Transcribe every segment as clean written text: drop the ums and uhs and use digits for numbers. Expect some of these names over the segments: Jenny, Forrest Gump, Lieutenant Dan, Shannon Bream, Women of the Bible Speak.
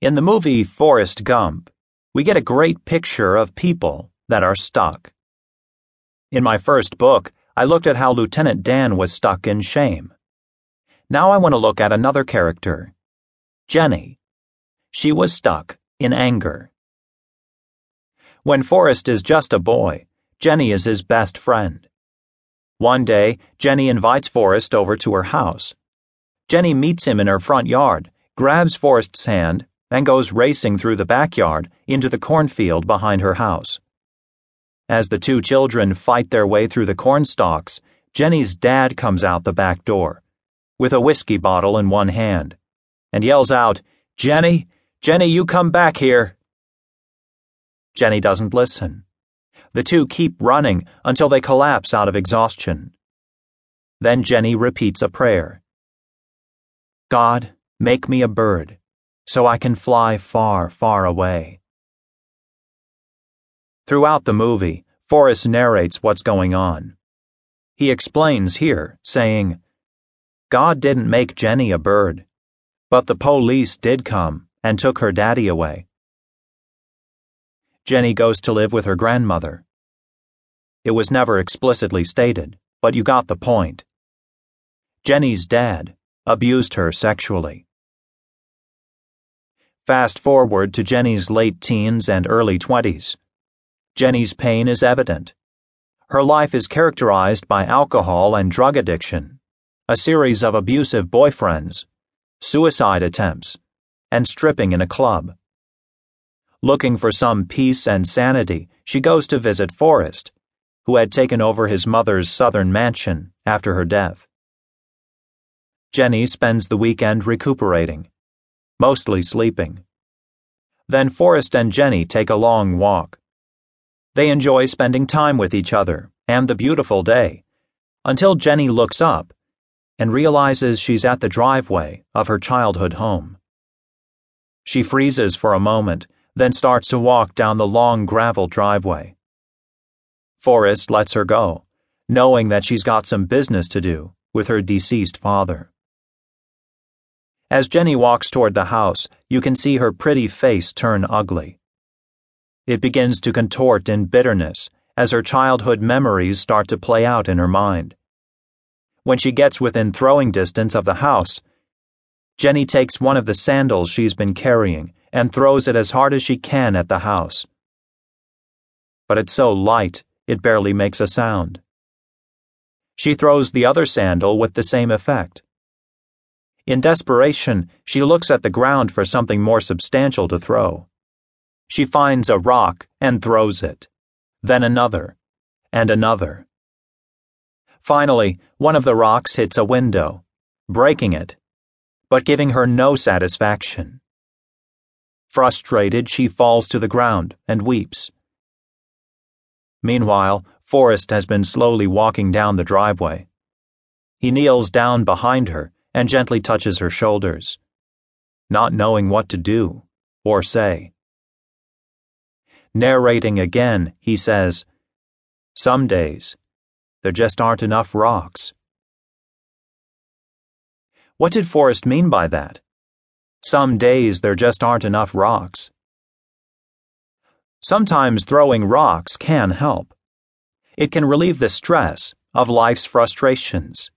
In the movie Forrest Gump, we get a great picture of people that are stuck. In my first book, I looked at how Lieutenant Dan was stuck in shame. Now I want to look at another character, Jenny. She was stuck in anger. When Forrest is just a boy, Jenny is his best friend. One day, Jenny invites Forrest over to her house. Jenny meets him in her front yard, grabs Forrest's hand, and goes racing through the backyard into the cornfield behind her house. As the two children fight their way through the cornstalks, Jenny's dad comes out the back door, with a whiskey bottle in one hand, and yells out, "Jenny, Jenny, you come back here." Jenny doesn't listen. The two keep running until they collapse out of exhaustion. Then Jenny repeats a prayer. "God, make me a bird, so I can fly far, far away." Throughout the movie, Forrest narrates what's going on. He explains here, saying, "God didn't make Jenny a bird, but the police did come and took her daddy away." Jenny goes to live with her grandmother. It was never explicitly stated, but you got the point. Jenny's dad abused her sexually. Fast forward to Jenny's late teens and early 20s. Jenny's pain is evident. Her life is characterized by alcohol and drug addiction, a series of abusive boyfriends, suicide attempts, and stripping in a club. Looking for some peace and sanity, she goes to visit Forrest, who had taken over his mother's southern mansion after her death. Jenny spends the weekend recuperating, mostly sleeping. Then Forrest and Jenny take a long walk. They enjoy spending time with each other and the beautiful day, until Jenny looks up and realizes she's at the driveway of her childhood home. She freezes for a moment, then starts to walk down the long gravel driveway. Forrest lets her go, knowing that she's got some business to do with her deceased father. As Jenny walks toward the house, you can see her pretty face turn ugly. It begins to contort in bitterness as her childhood memories start to play out in her mind. When she gets within throwing distance of the house, Jenny takes one of the sandals she's been carrying and throws it as hard as she can at the house. But it's so light, it barely makes a sound. She throws the other sandal with the same effect. In desperation, she looks at the ground for something more substantial to throw. She finds a rock and throws it, then another, and another. Finally, one of the rocks hits a window, breaking it, but giving her no satisfaction. Frustrated, she falls to the ground and weeps. Meanwhile, Forrest has been slowly walking down the driveway. He kneels down behind her and gently touches her shoulders, not knowing what to do or say. Narrating again, he says, "Some days, there just aren't enough rocks." What did Forrest mean by that? Some days there just aren't enough rocks. Sometimes throwing rocks can help. It can relieve the stress of life's frustrations.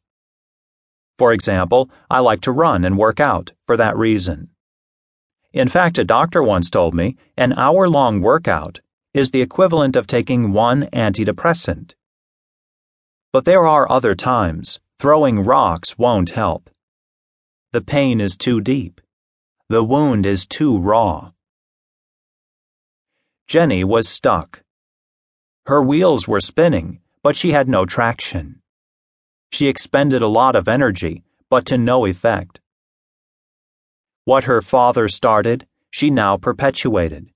For example, I like to run and work out for that reason. In fact, a doctor once told me an hour-long workout is the equivalent of taking one antidepressant. But there are other times throwing rocks won't help. The pain is too deep. The wound is too raw. Jenny was stuck. Her wheels were spinning, but she had no traction. She expended a lot of energy, but to no effect. What her father started, she now perpetuated.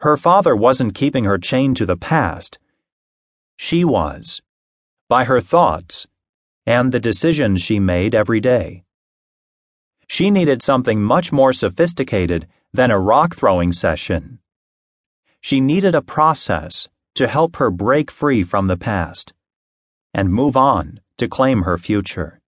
Her father wasn't keeping her chained to the past. She was, by her thoughts and the decisions she made every day. She needed something much more sophisticated than a rock-throwing session. She needed a process to help her break free from the past and move on to claim her future.